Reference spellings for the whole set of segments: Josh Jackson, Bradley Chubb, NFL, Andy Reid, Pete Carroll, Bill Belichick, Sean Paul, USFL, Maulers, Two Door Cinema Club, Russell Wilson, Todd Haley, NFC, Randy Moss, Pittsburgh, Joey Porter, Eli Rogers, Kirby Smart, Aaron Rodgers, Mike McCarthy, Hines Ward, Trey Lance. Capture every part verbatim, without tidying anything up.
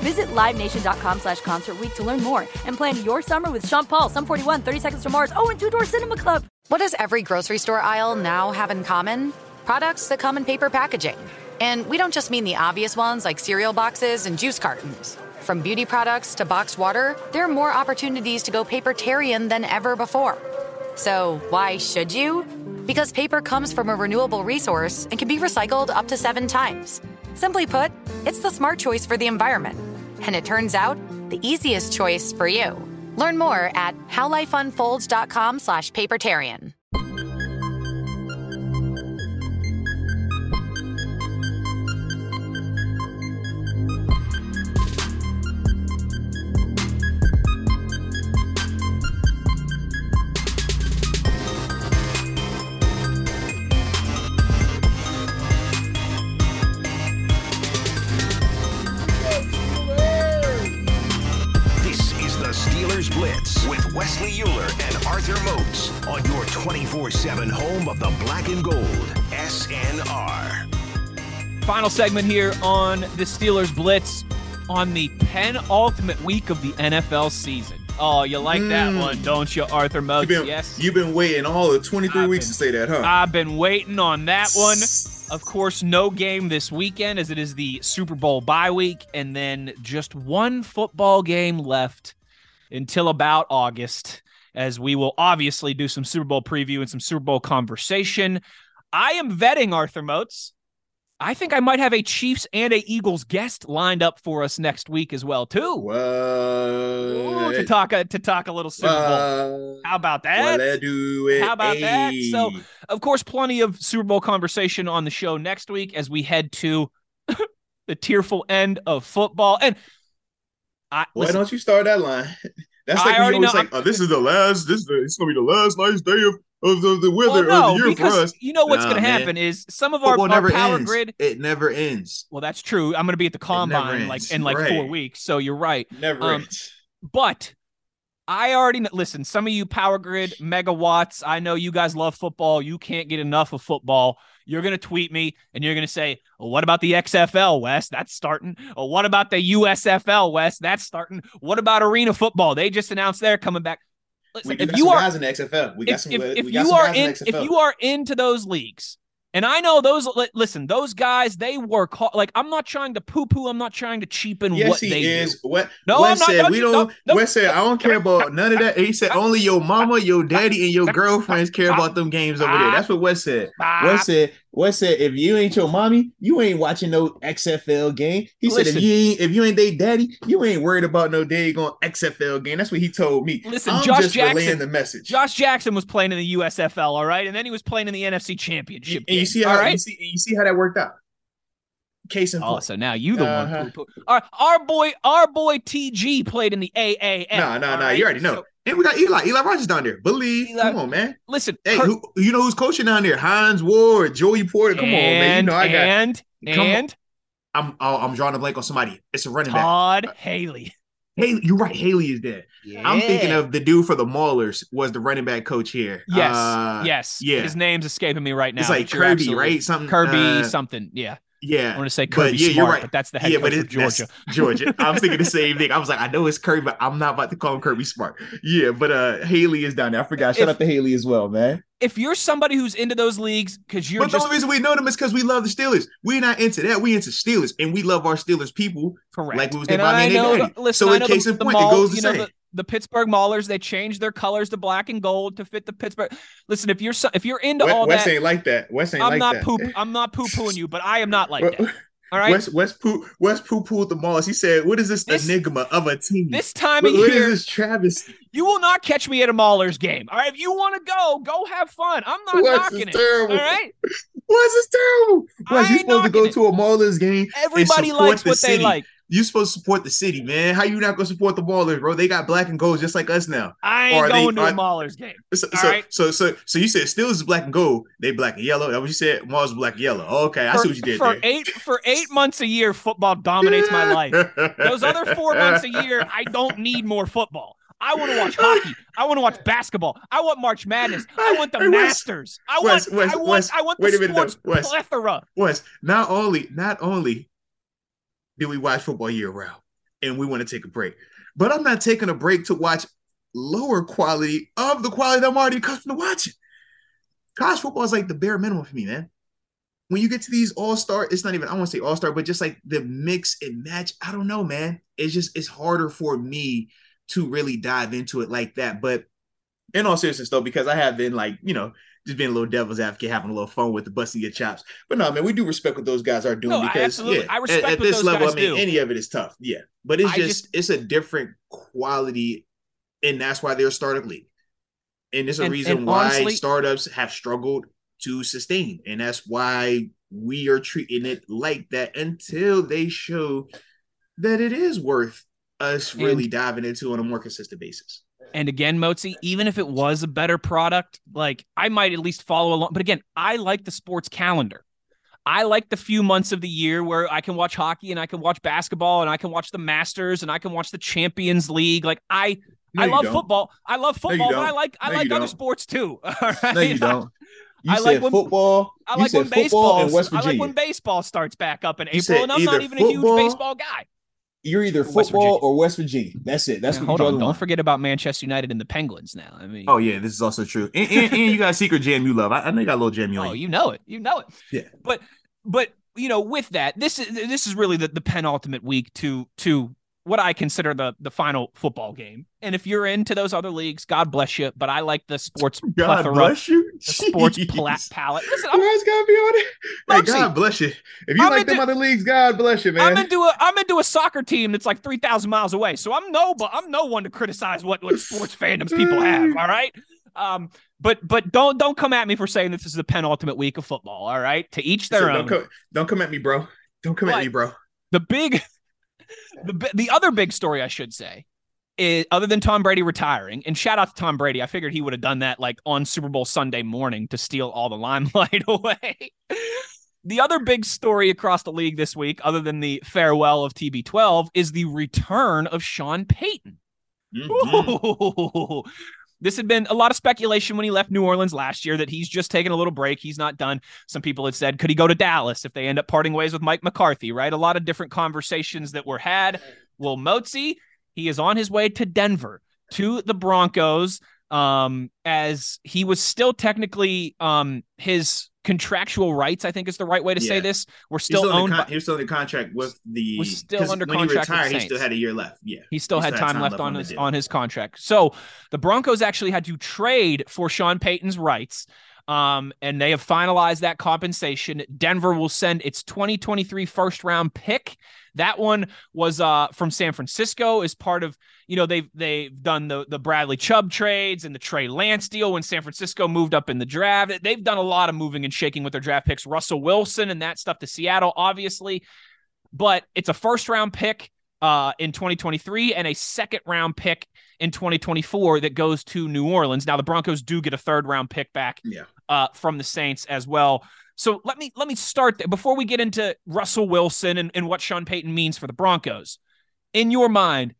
Visit livenation.com slash concert week to learn more and plan your summer with Sean Paul, Sum forty-one, thirty Seconds to Mars, oh, and Two Door Cinema Club. What does every grocery store aisle now have in common? Products that come in paper packaging. And we don't just mean the obvious ones like cereal boxes and juice cartons. From beauty products to boxed water, there are more opportunities to go papertarian than ever before. So why should you? Because paper comes from a renewable resource and can be recycled up to seven times. Simply put, it's the smart choice for the environment. And it turns out, the easiest choice for you. Learn more at howlifeunfolds.com slash papertarian. twenty-four seven home of the black and gold, S N R. Final segment here on the Steelers Blitz on the penultimate week of the N F L season. Oh, you like mm. that one, don't you, Arthur Motes? You've been, yes. You've been waiting all of twenty-three I've weeks been, to say that, huh? I've been waiting on that one. Of course, no game this weekend as it is the Super Bowl bye week, and then just one football game left until about August, as we will obviously do some Super Bowl preview and some Super Bowl conversation. I am vetting Arthur Motes. I think I might have a Chiefs and a Eagles guest lined up for us next week as well, too. Well, Ooh, to talk a, to talk a little Super Bowl. How about that? Well, do it, How about that? So, of course, plenty of Super Bowl conversation on the show next week as we head to the tearful end of football. And I, why listen, don't you start that line? That's like I when you always like, oh, this is the last, this is the, it's going to be the last nice day of, of the, the weather well, no, of the year for us. You know what's nah, going to happen man. is some of our, our power ends. grid. It never ends. Well, that's true. I'm going to be at the combine like in like right. four weeks. So you're right. Never um, ends. But I already know, listen, some of you power grid megawatts, I know you guys love football. You can't get enough of football. You're going to tweet me and you're going to say, oh, what about the X F L, Wes? That's starting. Oh, what about the U S F L, Wes? That's starting. What about arena football? They just announced they're coming back. Listen, if you are if you are into those leagues, and I know those, listen, those guys, they work hard. Like, I'm not trying to poo-poo. I'm not trying to cheapen yes, what they is. do. Yes, he is. Wes said, we don't, don't, don't Wes said, I don't care about none of that. He said, only your mama, your daddy, and your girlfriends care about them games over there. That's what Wes said. Wes said, Wes said, if you ain't your mommy, you ain't watching no X F L game. He listen, said, if you ain't, if you ain't they daddy, you ain't worried about no day going X F L game. That's what he told me. Listen, I'm Josh just Jackson, relaying the message. Josh Jackson was playing in the U S F L, all right, and then he was playing in the N F C Championship. And, and you see how right? you see you see how that worked out. Case in point. Oh, so now you the uh-huh. one. Poo-poo. Our our boy, our boy T G played in the A A F. No, no, no. Right? You already know. So, and we got Eli, Eli Rogers down there. Believe, Eli, come on, man. Listen, hey, Kurt, who, you know who's coaching down there? Hines Ward, Joey Porter. Come and, on, man. You know I got. And and on. I'm I'm drawing a blank on somebody. It's a running Todd back. Todd Haley. Haley, you're right. Haley is there. Yeah. I'm thinking of the dude for the Maulers was the running back coach here. Yes, uh, yes. Yeah. His name's escaping me right now. It's like Kirby, right? Something. Kirby, uh, something. Yeah. Yeah, I want to say Kirby but yeah, Smart, you're right. But that's the head yeah, coach but it, of Georgia. Georgia. I was thinking the same thing. I was like, I know it's Kirby, but I'm not about to call him Kirby Smart. Yeah, but uh, Haley is down there. I forgot. Shout if, out to Haley as well, man. If you're somebody who's into those leagues, because you're but just... the only reason we know them is because we love the Steelers. We're not into that. We into Steelers, and we love our Steelers people. Correct. Like we was and I know, the, listen, so in I know case the, in point, the Maul, it goes the you know, same. The, the Pittsburgh Maulers, they changed their colors to black and gold to fit the Pittsburgh. Listen, if you're if you're into West, all West that, West ain't like that. West ain't I'm like not that. Poop, I'm not poo pooing you, but I am not like that. All right, West West poo West poo pooed the Maulers. He said, "What is this, this enigma of a team? This time of what, year, what is this travesty? You will not catch me at a Maulers game. All right, if you want to go, go have fun. I'm not West knocking it. Terrible. All right, West is terrible. West, you're supposed to go it. to a Maulers game. Everybody likes what city. they like." you supposed to support the city, man. How you not gonna support the Maulers, bro? They got black and gold just like us now. I ain't going to a Maulers game. So, so, right. so, so, so you said Steelers is black and gold. They black and yellow. That what you said. Maulers black and yellow. Okay, I for, see what you did for there. Eight for eight months a year, football dominates yeah. my life. Those other four months a year, I don't need more football. I want to watch hockey. I want to watch basketball. I want March Madness. I want the West, Masters. I West, want. West, I want. West, I want the wait a minute, sports West, plethora. West, not only, not only do we watch football year round, and we want to take a break, but I'm not taking a break to watch lower quality of the quality that I'm already accustomed to watching. College football is like the bare minimum for me, man. When you get to these all-star, it's not even, I want to say all-star, but just like the mix and match. I don't know, man. It's just, it's harder for me to really dive into it like that. But in all seriousness, though, because I have been like, you know, just being a little devil's advocate, having a little fun with the busting your chops. But no, man, we do respect what those guys are doing no, because I, yeah, I respect at, at this level, I mean, do. any of it is tough. Yeah. But it's just, just, it's a different quality, and that's why they're a startup league. And it's a and, reason and why honestly, startups have struggled to sustain. And that's why we are treating it like that until they show that it is worth us really and, diving into on a more consistent basis. And again, Motsi, even if it was a better product, like I might at least follow along. But again, I like the sports calendar. I like the few months of the year where I can watch hockey and I can watch basketball and I can watch the Masters and I can watch the Champions League. Like I, no, I love don't. football. I love football. No, but I like, I no, like other don't. sports too. All right? No, you don't. You I said like when, football. I like when baseball. In West I like when baseball starts back up in you April, and I'm not even football, a huge baseball guy. You're either football West or West Virginia. That's it. That's now, what hold on. Don't on. forget about Manchester United and the Penguins now. I mean, oh yeah, this is also true. And, and, and you got a secret jam you love. I, I know you got a little jam you like. Oh, you know it. You know it. Yeah. But but you know, with that, this is this is really the, the penultimate week to to what I consider the the final football game. And if you're into those other leagues, God bless you. But I like the sports God plethora, bless you. The sports pla- palette. Listen, I'm going to be on it. Hey, Mopsy, God bless you. If you I'm like into, them other leagues, God bless you, man. I'm into a I'm into a soccer team that's like three thousand miles away. So I'm no but I'm no one to criticize what, what sports fandoms people have, all right? Um, but but don't don't come at me for saying this is the penultimate week of football, all right? To each their so own. Don't come, don't come at me, bro. Don't come but at me, bro. The big the the other big story I should say is, other than Tom Brady retiring, and shout out to Tom Brady, I figured he would have done that like on Super Bowl Sunday morning to steal all the limelight away. The other big story across the league this week, other than the farewell of T B twelve, is the return of Sean Payton. Mm-hmm. This had been a lot of speculation when he left New Orleans last year that he's just taking a little break. He's not done. Some people had said, could he go to Dallas if they end up parting ways with Mike McCarthy, right? A lot of different conversations that were had. Well, Motsi, he is on his way to Denver, to the Broncos, um, as he was still technically um, his contractual rights, I think is the right way to yeah. say this. We're still, still owned. Con- by- he was still in contract with the. Was still under when contract. He, retired, he still had a year left. Yeah, he still, he still had, had time, time left, left on his on his contract. So the Broncos actually had to trade for Sean Payton's rights, um, and they have finalized that compensation. Denver will send its twenty twenty-three first round pick. That one was uh, from San Francisco as part of, you know, they've, they've done the, the Bradley Chubb trades and the Trey Lance deal when San Francisco moved up in the draft. They've done a lot of moving and shaking with their draft picks, Russell Wilson and that stuff to Seattle, obviously. But it's a first round pick uh, in twenty twenty-three and a second round pick in twenty twenty-four that goes to New Orleans. Now, the Broncos do get a third round pick back yeah. uh, from the Saints as well. So let me let me start there before we get into Russell Wilson and, and what Sean Payton means for the Broncos. In your mind,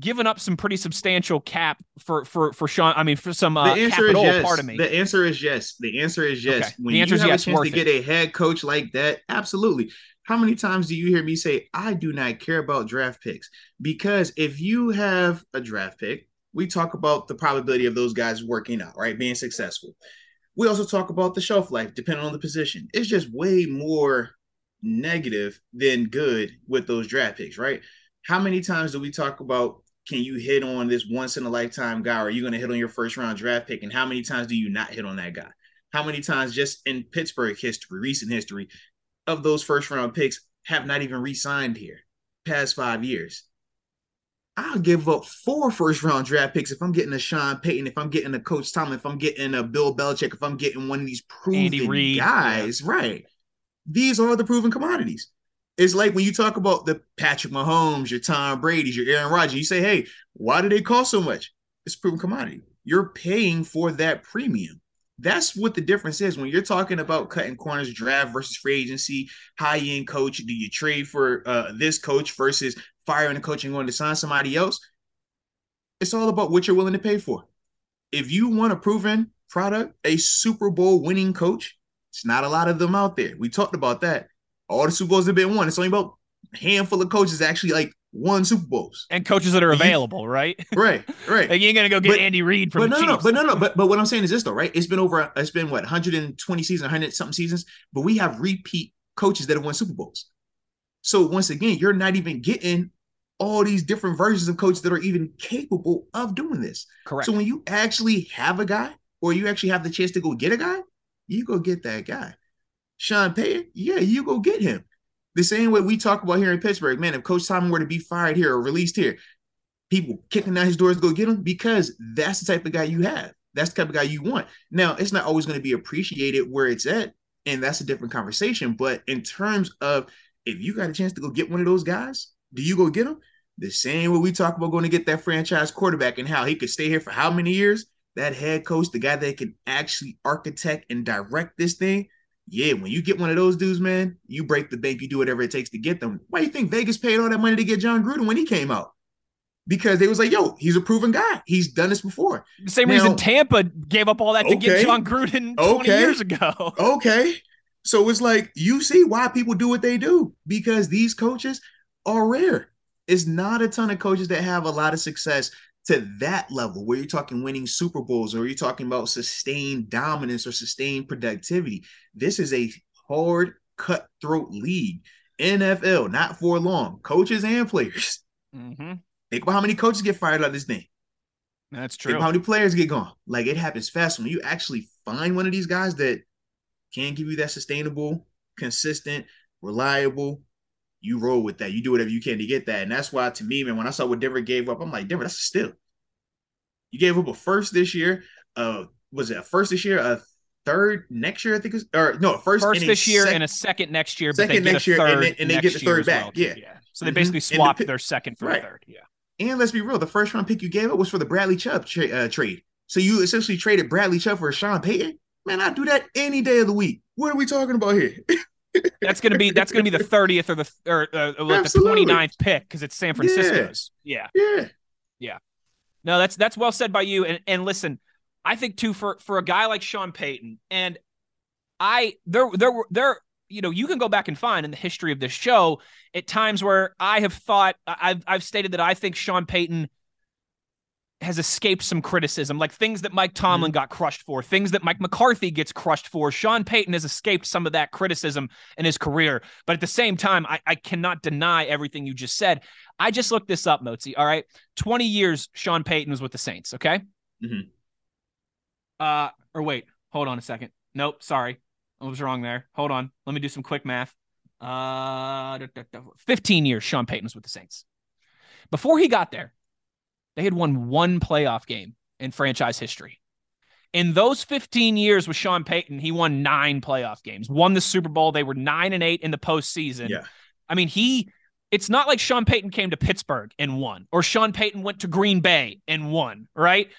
giving up some pretty substantial cap for for for Sean, I mean for some uh, the answer capital, is yes. Part of me. The answer is yes. The answer is yes. Okay. When the answer you is have yes, a chance to it. get a head coach like that, absolutely. How many times do you hear me say I do not care about draft picks? Because if you have a draft pick, we talk about the probability of those guys working out, right? Being successful. We also talk about the shelf life, depending on the position. It's just way more negative than good with those draft picks, right? How many times do we talk about, can you hit on this once-in-a-lifetime guy, or are you going to hit on your first-round draft pick, and how many times do you not hit on that guy? How many times just in Pittsburgh history, recent history, of those first-round picks have not even re-signed here past five years? I'll give up four first-round draft picks if I'm getting a Sean Payton, if I'm getting a Coach Tomlin, if I'm getting a Bill Belichick, if I'm getting one of these proven guys, yeah. right? These are the proven commodities. It's like when you talk about the Patrick Mahomes, your Tom Brady's, your Aaron Rodgers, you say, hey, why do they cost so much? It's a proven commodity. You're paying for that premium. That's what the difference is. When you're talking about cutting corners, draft versus free agency, high-end coach, do you trade for uh, this coach versus firing a coach and going to sign somebody else? It's all about what you're willing to pay for. If you want a proven product, a Super Bowl winning coach, it's not a lot of them out there. We talked about that. All the Super Bowls have been won. It's only about a handful of coaches actually like won Super Bowls. And coaches that are available, you, right? Right, right. Like you ain't going to go get but, Andy Reid from but the no, Chiefs. No, but no, no. But, but what I'm saying is this, though, right? It's been over, it's been what, one hundred twenty seasons, one hundred something seasons, but we have repeat coaches that have won Super Bowls. So once again, you're not even getting all these different versions of coaches that are even capable of doing this. Correct. So when you actually have a guy or you actually have the chance to go get a guy, you go get that guy. Sean Payton, yeah, you go get him. The same way we talk about here in Pittsburgh, man, if Coach Tomlin were to be fired here or released here, people kicking down his doors to go get him because that's the type of guy you have. That's the type of guy you want. Now, it's not always going to be appreciated where it's at, and that's a different conversation. But in terms of if you got a chance to go get one of those guys, do you go get him? The same way we talk about going to get that franchise quarterback and how he could stay here for how many years, that head coach, the guy that can actually architect and direct this thing, yeah, when you get one of those dudes, man, you break the bank, you do whatever it takes to get them. Why do you think Vegas paid all that money to get John Gruden when he came out? Because they was like, yo, he's a proven guy. He's done this before. The same now, reason Tampa gave up all that okay, to get John Gruden twenty okay, years ago. Okay. So it's like, you see why people do what they do, because these coaches are rare. It's not a ton of coaches that have a lot of success to that level where you're talking winning Super Bowls or you're talking about sustained dominance or sustained productivity. This is a hard cutthroat league. N F L, not for long. Coaches and players. Mm-hmm. Think about how many coaches get fired out of this thing. That's true. Think about how many players get gone. Like, it happens fast. When you actually find one of these guys that can give you that sustainable, consistent, reliable, you roll with that. You do whatever you can to get that. And that's why, to me, man, when I saw what Denver gave up, I'm like, Denver, that's a steal. You gave up a first this year. Uh, was it a first this year? A third next year, I think. It was, or no, a first, first and this a year sec- and a second next year. Second but they next year, and, then, and they get the third back. Well, yeah. yeah. So they basically mm-hmm. swapped the, their second for right. third. Yeah. And let's be real, the first round pick you gave up was for the Bradley Chubb tra- uh, trade. So you essentially traded Bradley Chubb for Sean Payton. Man, I'd do that any day of the week. What are we talking about here? That's gonna be that's gonna be the thirtieth or the or uh, like the twenty-ninth pick because it's San Francisco's. Yeah. yeah, yeah, yeah. No, that's that's well said by you. And and listen, I think too for for a guy like Sean Payton, and I there there were there you know you can go back and find in the history of this show at times where I have thought I've I've stated that I think Sean Payton has escaped some criticism, like things that Mike Tomlin mm-hmm. got crushed for, things that Mike McCarthy gets crushed for. Sean Payton has escaped some of that criticism in his career. But at the same time, I, I cannot deny everything you just said. I just looked this up, Motzi. All right. twenty years Sean Payton was with the Saints. Okay. Mm-hmm. Uh, or wait, hold on a second. Nope. Sorry. I was wrong there. Hold on. Let me do some quick math. Uh, fifteen years Sean Payton was with the Saints. Before he got there, they had won one playoff game in franchise history. In those fifteen years with Sean Payton, he won nine playoff games, won the Super Bowl. They were nine and eight in the postseason. Yeah. I mean, he, it's not like Sean Payton came to Pittsburgh and won, or Sean Payton went to Green Bay and won, right?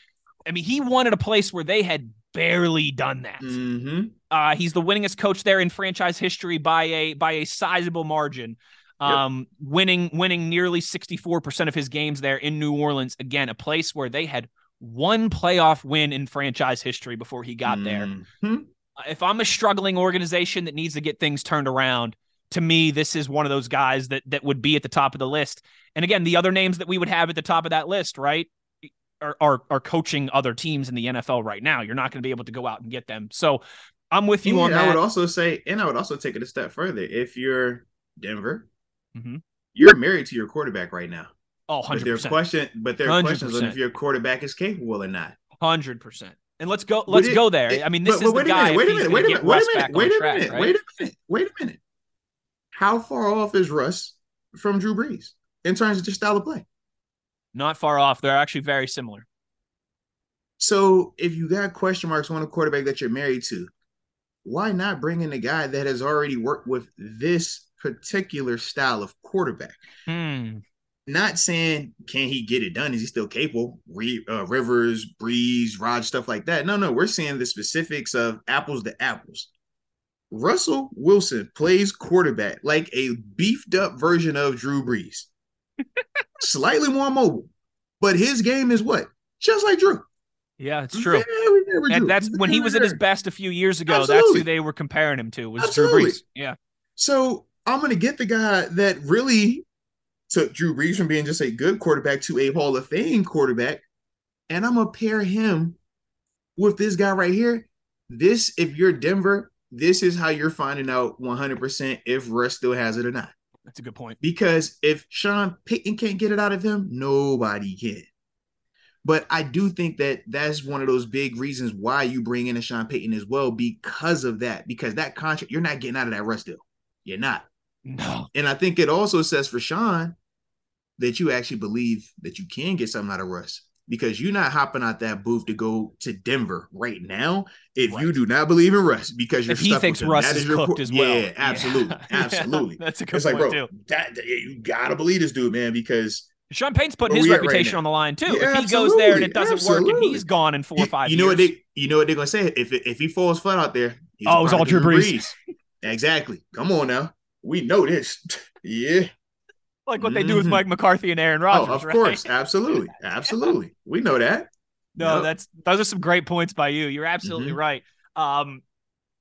I mean, he won at a place where they had barely done that. Mm-hmm. Uh, he's the winningest coach there in franchise history by a, by a sizable margin. Um, yep. winning, winning nearly sixty-four percent of his games there in New Orleans. Again, a place where they had one playoff win in franchise history before he got mm-hmm. there. If I'm a struggling organization that needs to get things turned around, to me, this is one of those guys that, that would be at the top of the list. And again, the other names that we would have at the top of that list, right, are, are, are coaching other teams in the N F L right now. You're not going to be able to go out and get them. So I'm with you yeah, on that. I would also say, and I would also take it a step further. If you're Denver, Mm-hmm. you're married to your quarterback right now. Oh, one hundred percent. But there are, question, but there are questions on if your quarterback is capable or not. one hundred percent. And let's go let's it, go there. It, I mean, this but, is but the guy. Wait a minute, wait a minute, wait a minute, wait a minute, wait a minute, wait a minute. How far off is Russ from Drew Brees in terms of their style of play? Not far off. They're actually very similar. So if you got question marks on a quarterback that you're married to, why not bring in a guy that has already worked with this particular style of quarterback. Hmm. Not saying can he get it done? Is he still capable? Re, uh, Rivers, Breeze, Rod, stuff like that. No, no, we're seeing the specifics of apples to apples. Russell Wilson plays quarterback like a beefed up version of Drew Brees. Slightly more mobile, but his game is what? Just like Drew. Yeah, it's true. Very, very and Drew. That's when he was at his best a few years ago. Absolutely. That's who they were comparing him to was Absolutely. Drew Brees. Yeah. So I'm going to get the guy that really took Drew Brees from being just a good quarterback to a Hall of Fame quarterback, and I'm going to pair him with this guy right here. This, if you're Denver, this is how you're finding out one hundred percent if Russ still has it or not. That's a good point. Because if Sean Payton can't get it out of him, nobody can. But I do think that that's one of those big reasons why you bring in a Sean Payton as well, because of that. Because that contract, you're not getting out of that Russ deal. You're not. No. And I think it also says for Sean that you actually believe that you can get something out of Russ, because you're not hopping out that booth to go to Denver right now if right. you do not believe in Russ, because you're if he thinks Russ is, is cooked report. As well. Yeah, absolutely. Yeah. Absolutely. Yeah, that's a good it's point, like, bro, too. That, you got to believe this dude, man, because Sean Payton's putting his reputation right on the line, too. Yeah, if he goes there and it doesn't absolutely. work and he's gone in four or five you know years. What they, you know what they're going to say? If if he falls flat out there, he's oh, it's all Drew Brees. Exactly. Come on now. We know this. Yeah. Like what they do with Mike McCarthy and Aaron Rodgers, oh, of right? course. Absolutely. Absolutely. We know that. No, yep. that's those are some great points by you. You're absolutely mm-hmm. right. Um,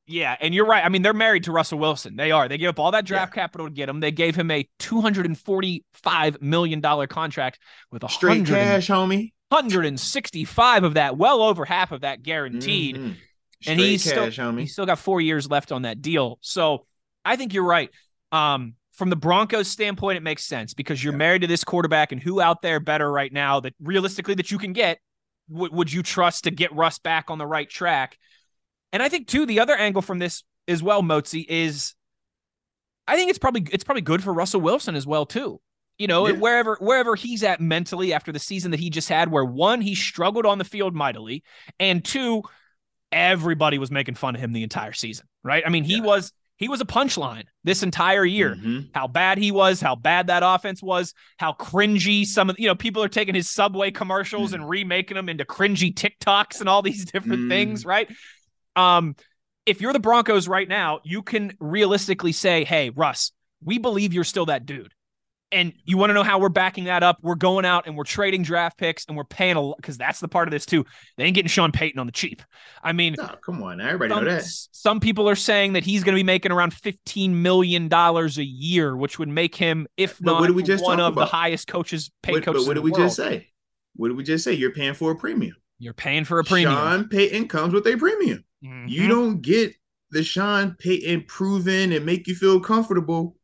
yeah, and you're right. I mean, they're married to Russell Wilson. They are. They gave up all that draft yeah. capital to get him. They gave him a two hundred forty-five million dollars contract with a straight cash, homie. one hundred sixty-five of that, well over half of that guaranteed. Mm-hmm. And he's cash, still, homie. He's still got four years left on that deal. So I think you're right. Um, From the Broncos' standpoint, it makes sense because you're yeah. married to this quarterback, and who out there better right now that realistically that you can get, w- would you trust to get Russ back on the right track? And I think, too, the other angle from this as well, Motzi, is I think it's probably it's probably good for Russell Wilson as well, too. You know, yeah. wherever wherever he's at mentally after the season that he just had where, one, he struggled on the field mightily, and two, everybody was making fun of him the entire season, right? I mean, he yeah. was... He was a punchline this entire year, mm-hmm. how bad he was, how bad that offense was, how cringy some of, you know, people are taking his Subway commercials mm-hmm. and remaking them into cringy TikToks and all these different mm-hmm. things. Right. Um, if you're the Broncos right now, you can realistically say, hey, Russ, we believe you're still that dude. And you want to know how we're backing that up. We're going out and we're trading draft picks and we're paying a lot, because that's the part of this too. They ain't getting Sean Payton on the cheap. I mean, oh, come on. Everybody some, know that. Some people are saying that he's going to be making around fifteen million dollars a year, which would make him, if but not we just one of about? the highest coaches, paid what, coaches but what did we world. just say? What did we just say? You're paying for a premium. You're paying for a premium. Sean Payton comes with a premium. Mm-hmm. You don't get the Sean Payton proven and make you feel comfortable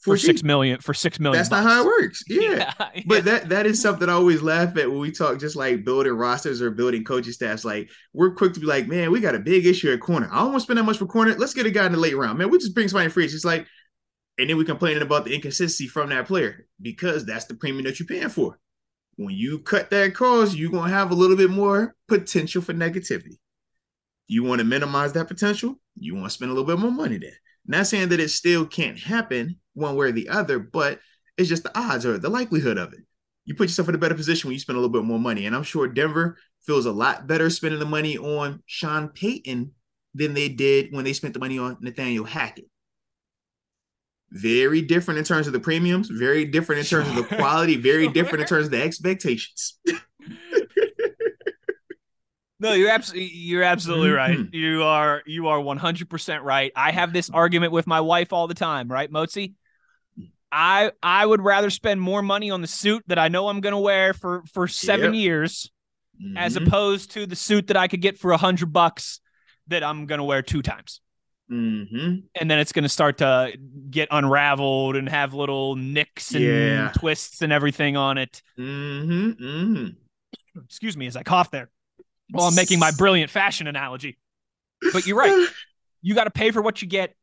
For, for six million, for six million, that's bucks. Not how it works. Yeah. yeah, yeah. But that, that is something I always laugh at when we talk, just like building rosters or building coaching staffs. Like, we're quick to be like, man, we got a big issue at corner. I don't want to spend that much for corner. Let's get a guy in the late round, man. We just bring somebody in free. It's like, and then we complaining about the inconsistency from that player, because that's the premium that you're paying for. When you cut that cost, you're gonna have a little bit more potential for negativity. You want to minimize that potential. You want to spend a little bit more money there. Not saying that it still can't happen one way or the other, but it's just the odds or the likelihood of it. You put yourself in a better position when you spend a little bit more money. And I'm sure Denver feels a lot better spending the money on Sean Payton than they did when they spent the money on Nathaniel Hackett. Very different in terms of the premiums, very different in terms of the quality, very different in terms of the expectations. No, you're absolutely you're absolutely right. You are you are one hundred percent right. I have this argument with my wife all the time, right, Motzi? I I would rather spend more money on the suit that I know I'm going to wear for, for seven yep. years mm-hmm. as opposed to the suit that I could get for a hundred bucks that I'm going to wear two times. Mm-hmm. And then it's going to start to get unraveled and have little nicks and yeah. twists and everything on it. Mm-hmm. Mm-hmm. Excuse me as I cough there while I'm making my brilliant fashion analogy. But you're right. You got to pay for what you get.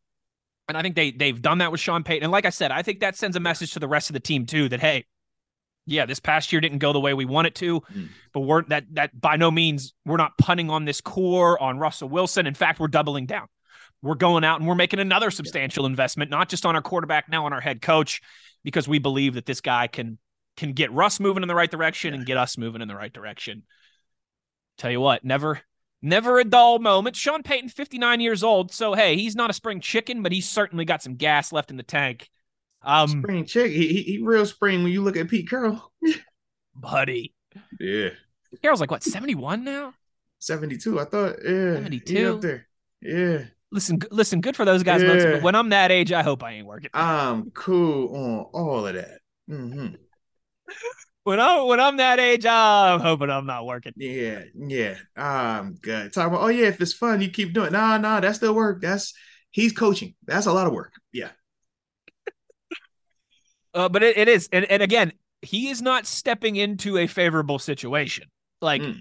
And I think they, they've done that with Sean Payton. And like I said, I think that sends a message to the rest of the team, too, that, hey, yeah, this past year didn't go the way we want it to, mm. but we're that that by no means, we're not punting on this core, on Russell Wilson. In fact, we're doubling down. we're going out and we're making another substantial investment, not just on our quarterback, now on our head coach, because we believe that this guy can can get Russ moving in the right direction and get us moving in the right direction. Tell you what, never never a dull moment. Sean Payton, fifty-nine years old, so hey, he's not a spring chicken, but he's certainly got some gas left in the tank. Um, spring chicken, he, he real spring when you look at Pete Carroll. Buddy. Yeah. Carroll's like, what, seventy-one now? seventy-two, I thought. Yeah. seventy-two. Up there. Yeah. Listen, listen, good for those guys. Yeah. But when I'm that age, I hope I ain't working. I'm cool on all of that. Mm-hmm. When I'm when I'm that age, I'm hoping I'm not working. Yeah, yeah, I'm good. Talking about, oh yeah, if it's fun, you keep doing. Nah, nah, that's still work. That's he's coaching. That's a lot of work. Yeah. uh, but it, it is, and and again, he is not stepping into a favorable situation. Like, mm.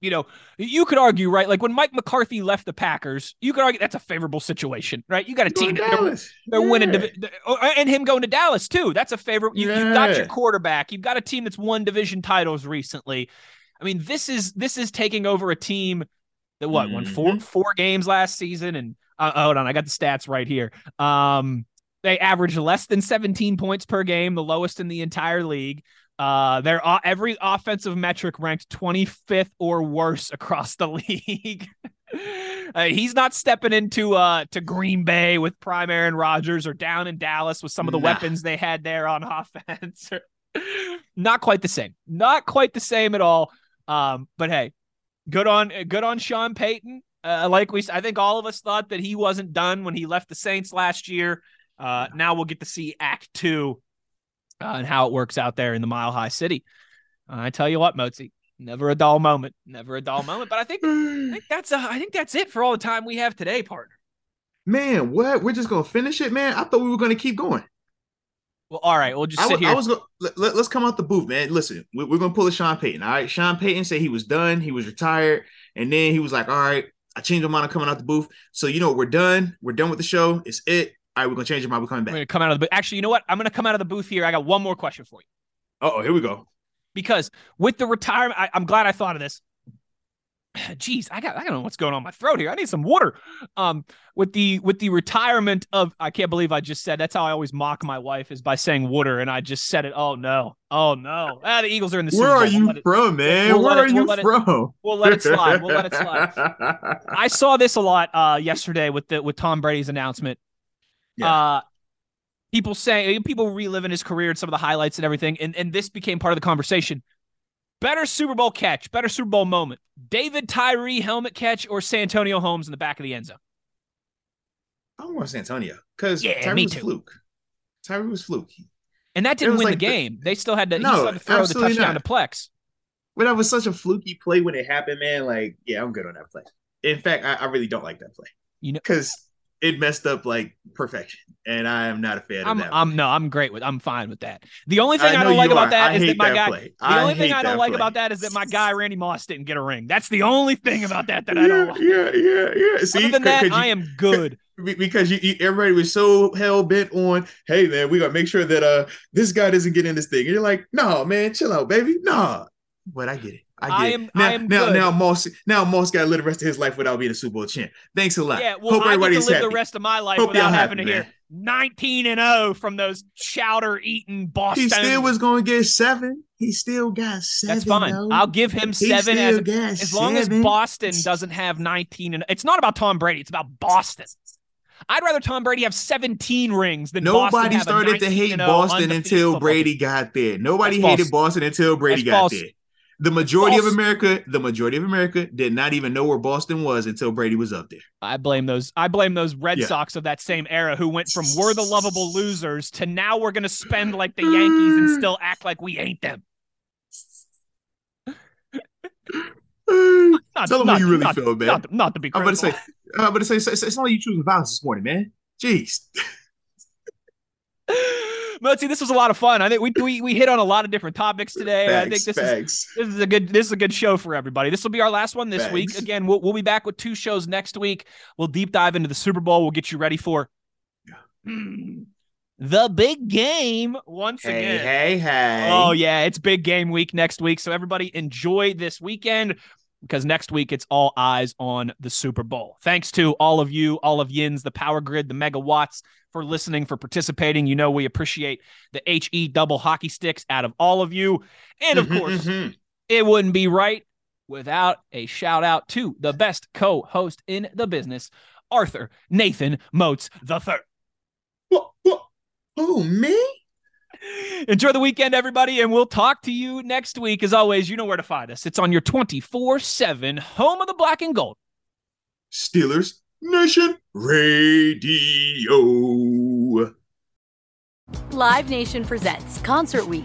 you know, you could argue, right? Like when Mike McCarthy left the Packers, you could argue that's a favorable situation, right? You got a team that they're, they're yeah. winning, divi- and him going to Dallas too. That's a favorable. You, yeah. You've got your quarterback. You've got a team that's won division titles recently. I mean, this is this is taking over a team that what mm-hmm. won four four games last season, and uh, hold on, I got the stats right here. Um, they averaged less than seventeen points per game, the lowest in the entire league. Uh, they're every offensive metric ranked twenty-fifth or worse across the league. uh, he's not stepping into uh to Green Bay with prime Aaron Rodgers or down in Dallas with some of the nah. weapons they had there on offense. Not quite the same. Not quite the same at all. Um, but hey, good on good on Sean Payton. Uh, like we, I think all of us thought that he wasn't done when he left the Saints last year. Uh, now we'll get to see Act Two. Uh, and how it works out there in the Mile High City. Uh, I tell you what, Motzi, never a dull moment, never a dull moment. But I think, I think that's a, I think that's it for all the time we have today, partner. Man, what? We're just gonna finish it, man. I thought we were gonna keep going. Well, all right, we'll just sit I, here. I was gonna, let, let's come out the booth, man. Listen, we, we're gonna pull a Sean Payton. All right, Sean Payton said he was done, he was retired, and then he was like, all right, I changed my mind. I'm coming out the booth. So you know, we're done. We're done with the show. It's it. All right, we're going to change your mind. We're coming back. We're going to come out of the booth. Actually, you know what? I'm going to come out of the booth here. I got one more question for you. Uh-oh, here we go. Because with the retirement, I, I'm glad I thought of this. Jeez, I got I don't know what's going on in my throat here. I need some water. Um, with the with the retirement of, I can't believe I just said, that's how I always mock my wife is by saying water, and I just said it. Oh, no. Oh, no. Ah, the Eagles are in the Super Bowl. Where are you from, man? Where are you from? We'll let it slide. We'll let it slide. I saw this a lot uh, yesterday with the with Tom Brady's announcement. Yeah. Uh, people say people reliving his career and some of the highlights and everything. And, and this became part of the conversation. Better Super Bowl catch, better Super Bowl moment. David Tyree helmet catch or Santonio Holmes in the back of the end zone? I want Santonio because yeah, Tyree was too. fluke. Tyree was fluky. And that didn't win like the game. The, they still had to, no, he still had to throw the touchdown not. to Plex. But that was such a fluky play when it happened, man. Like, yeah, I'm good on that play. In fact, I, I really don't like that play. You know, because it messed up like perfection, and I am not a fan I'm, of that. I'm play. no, I'm great with. I'm fine with that. The only thing I, I don't like about that is that my guy. The only thing I don't like about that is that my guy Randy Moss didn't get a ring. That's the only thing about that that yeah, I don't like. Yeah, yeah, yeah. See, other than that, you, I am good because you, you, everybody was so hell bent on, hey man, we gotta make sure that uh this guy doesn't get in this thing. And you're like, no, man, chill out, baby, no. But I get it. I, get I am. It. Now, I am now, good. now, Moss. Now, Moss got to live the rest of his life without being a Super Bowl champ. Thanks a lot. Yeah. Well, Hope I get to live happy. the rest of my life Hope without having happy, to man. hear nineteen and oh from those chowder-eating Boston. He still was going to get seven. He still got seven. That's fine. Though. I'll give him seven as, a, as long seven. as Boston doesn't have nineteen. And it's not about Tom Brady. It's about Boston. I'd rather Tom Brady have seventeen rings than Nobody Boston have started to hate Boston until Brady got there. Nobody That's hated false. Boston until Brady That's got false. there. The majority Boston. of America, the majority of America did not even know where Boston was until Brady was up there. I blame those. I blame those Red yeah. Sox of that same era who went from we're the lovable losers to now we're going to spend like the Yankees and still act like we ain't them. not, Tell them what you really not, feel, man. Not, not to be critical. I'm about to say, I'm about to say it's, it's not like you choosing violence this morning, man. Jeez. Motzi, this was a lot of fun. I think we we we hit on a lot of different topics today. Facts, I think this facts. is this is a good this is a good show for everybody. This will be our last one this facts. week. Again, we'll we'll be back with two shows next week. We'll deep dive into the Super Bowl. We'll get you ready for the big game once hey, again. Hey, hey, hey. Oh yeah, it's big game week next week. So everybody enjoy this weekend. because next week it's all eyes on the Super Bowl. Thanks to all of you, all of Yins, the Power Grid, the Megawatts for listening, for participating. You know, we appreciate the H E double hockey sticks out of all of you. And of mm-hmm, course, mm-hmm. it wouldn't be right without a shout out to the best co-host in the business, Arthur Nathan Motes the third. Oh, me? Enjoy the weekend, everybody, and we'll talk to you next week. As always, you know where to find us. It's on your twenty-four seven home of the black and gold. Steelers Nation Radio. Live Nation presents Concert Week.